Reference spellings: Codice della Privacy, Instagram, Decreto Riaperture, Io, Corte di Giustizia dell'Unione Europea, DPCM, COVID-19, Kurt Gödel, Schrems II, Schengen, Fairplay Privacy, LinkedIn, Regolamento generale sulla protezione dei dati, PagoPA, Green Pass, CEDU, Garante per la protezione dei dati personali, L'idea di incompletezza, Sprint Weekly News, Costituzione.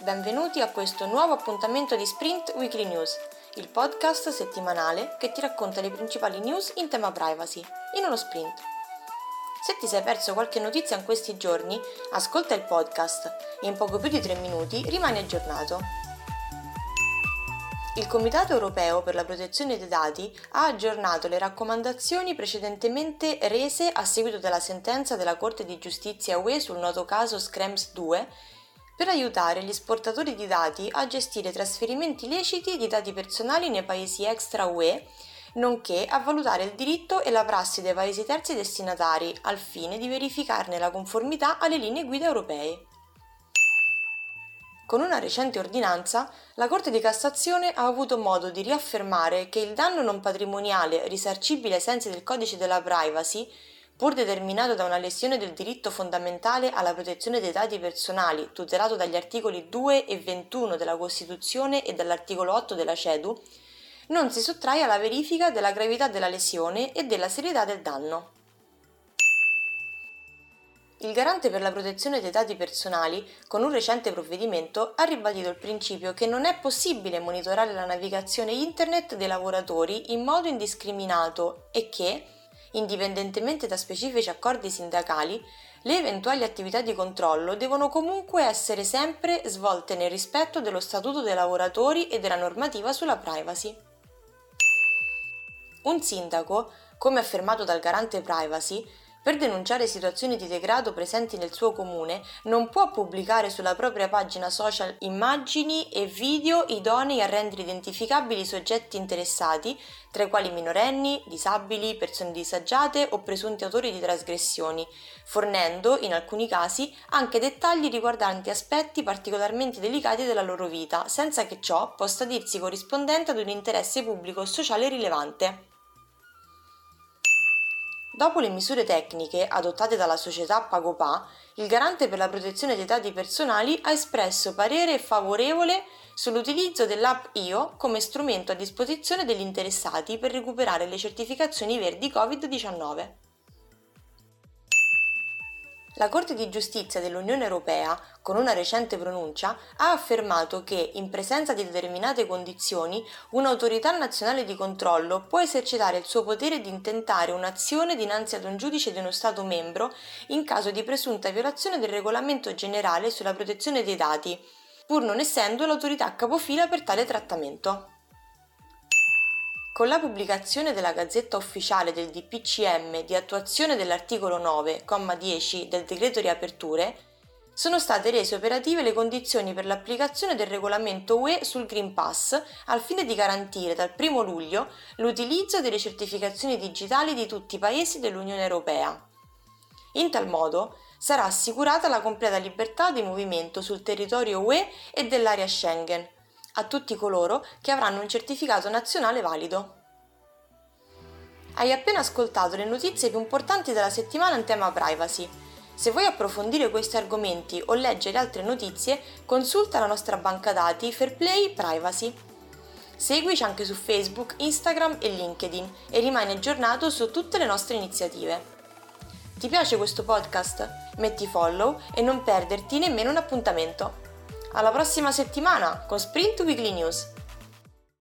Benvenuti a questo nuovo appuntamento di Sprint Weekly News, il podcast settimanale che ti racconta le principali news in tema privacy, in uno sprint. Se ti sei perso qualche notizia in questi giorni, ascolta il podcast e in poco più di 3 minuti rimani aggiornato. Il Comitato Europeo per la protezione dei dati ha aggiornato le raccomandazioni precedentemente rese a seguito della sentenza della Corte di Giustizia UE sul noto caso Schrems II per aiutare gli esportatori di dati a gestire trasferimenti leciti di dati personali nei paesi extra UE, nonché a valutare il diritto e la prassi dei paesi terzi destinatari al fine di verificarne la conformità alle linee guida europee. Con una recente ordinanza, la Corte di Cassazione ha avuto modo di riaffermare che il danno non patrimoniale risarcibile ai sensi del Codice della Privacy, pur determinato da una lesione del diritto fondamentale alla protezione dei dati personali tutelato dagli articoli 2 e 21 della Costituzione e dall'articolo 8 della CEDU, non si sottrae alla verifica della gravità della lesione e della serietà del danno. Il Garante per la protezione dei dati personali, con un recente provvedimento, ha ribadito il principio che non è possibile monitorare la navigazione internet dei lavoratori in modo indiscriminato e che, indipendentemente da specifici accordi sindacali, le eventuali attività di controllo devono comunque essere sempre svolte nel rispetto dello Statuto dei lavoratori e della normativa sulla privacy. Un sindaco, come affermato dal Garante Privacy, per denunciare situazioni di degrado presenti nel suo comune, non può pubblicare sulla propria pagina social immagini e video idonei a rendere identificabili i soggetti interessati, tra i quali minorenni, disabili, persone disagiate o presunti autori di trasgressioni, fornendo, in alcuni casi, anche dettagli riguardanti aspetti particolarmente delicati della loro vita, senza che ciò possa dirsi corrispondente ad un interesse pubblico o sociale rilevante. Dopo le misure tecniche adottate dalla società PagoPA, il Garante per la protezione dei dati personali ha espresso parere favorevole sull'utilizzo dell'app Io come strumento a disposizione degli interessati per recuperare le certificazioni verdi COVID-19. La Corte di Giustizia dell'Unione Europea, con una recente pronuncia, ha affermato che, in presenza di determinate condizioni, un'autorità nazionale di controllo può esercitare il suo potere di intentare un'azione dinanzi ad un giudice di uno Stato membro in caso di presunta violazione del Regolamento generale sulla protezione dei dati, pur non essendo l'autorità capofila per tale trattamento. Con la pubblicazione della Gazzetta Ufficiale del DPCM di attuazione dell'articolo 9, comma 10 del Decreto Riaperture, sono state rese operative le condizioni per l'applicazione del regolamento UE sul Green Pass al fine di garantire dal 1 luglio l'utilizzo delle certificazioni digitali di tutti i paesi dell'Unione Europea. In tal modo sarà assicurata la completa libertà di movimento sul territorio UE e dell'area Schengen a tutti coloro che avranno un certificato nazionale valido. Hai appena ascoltato le notizie più importanti della settimana in tema privacy. Se vuoi approfondire questi argomenti o leggere altre notizie, consulta la nostra banca dati Fairplay Privacy. Seguici anche su Facebook, Instagram e LinkedIn e rimani aggiornato su tutte le nostre iniziative. Ti piace questo podcast? Metti follow e non perderti nemmeno un appuntamento. Alla prossima settimana con Sprint Weekly News.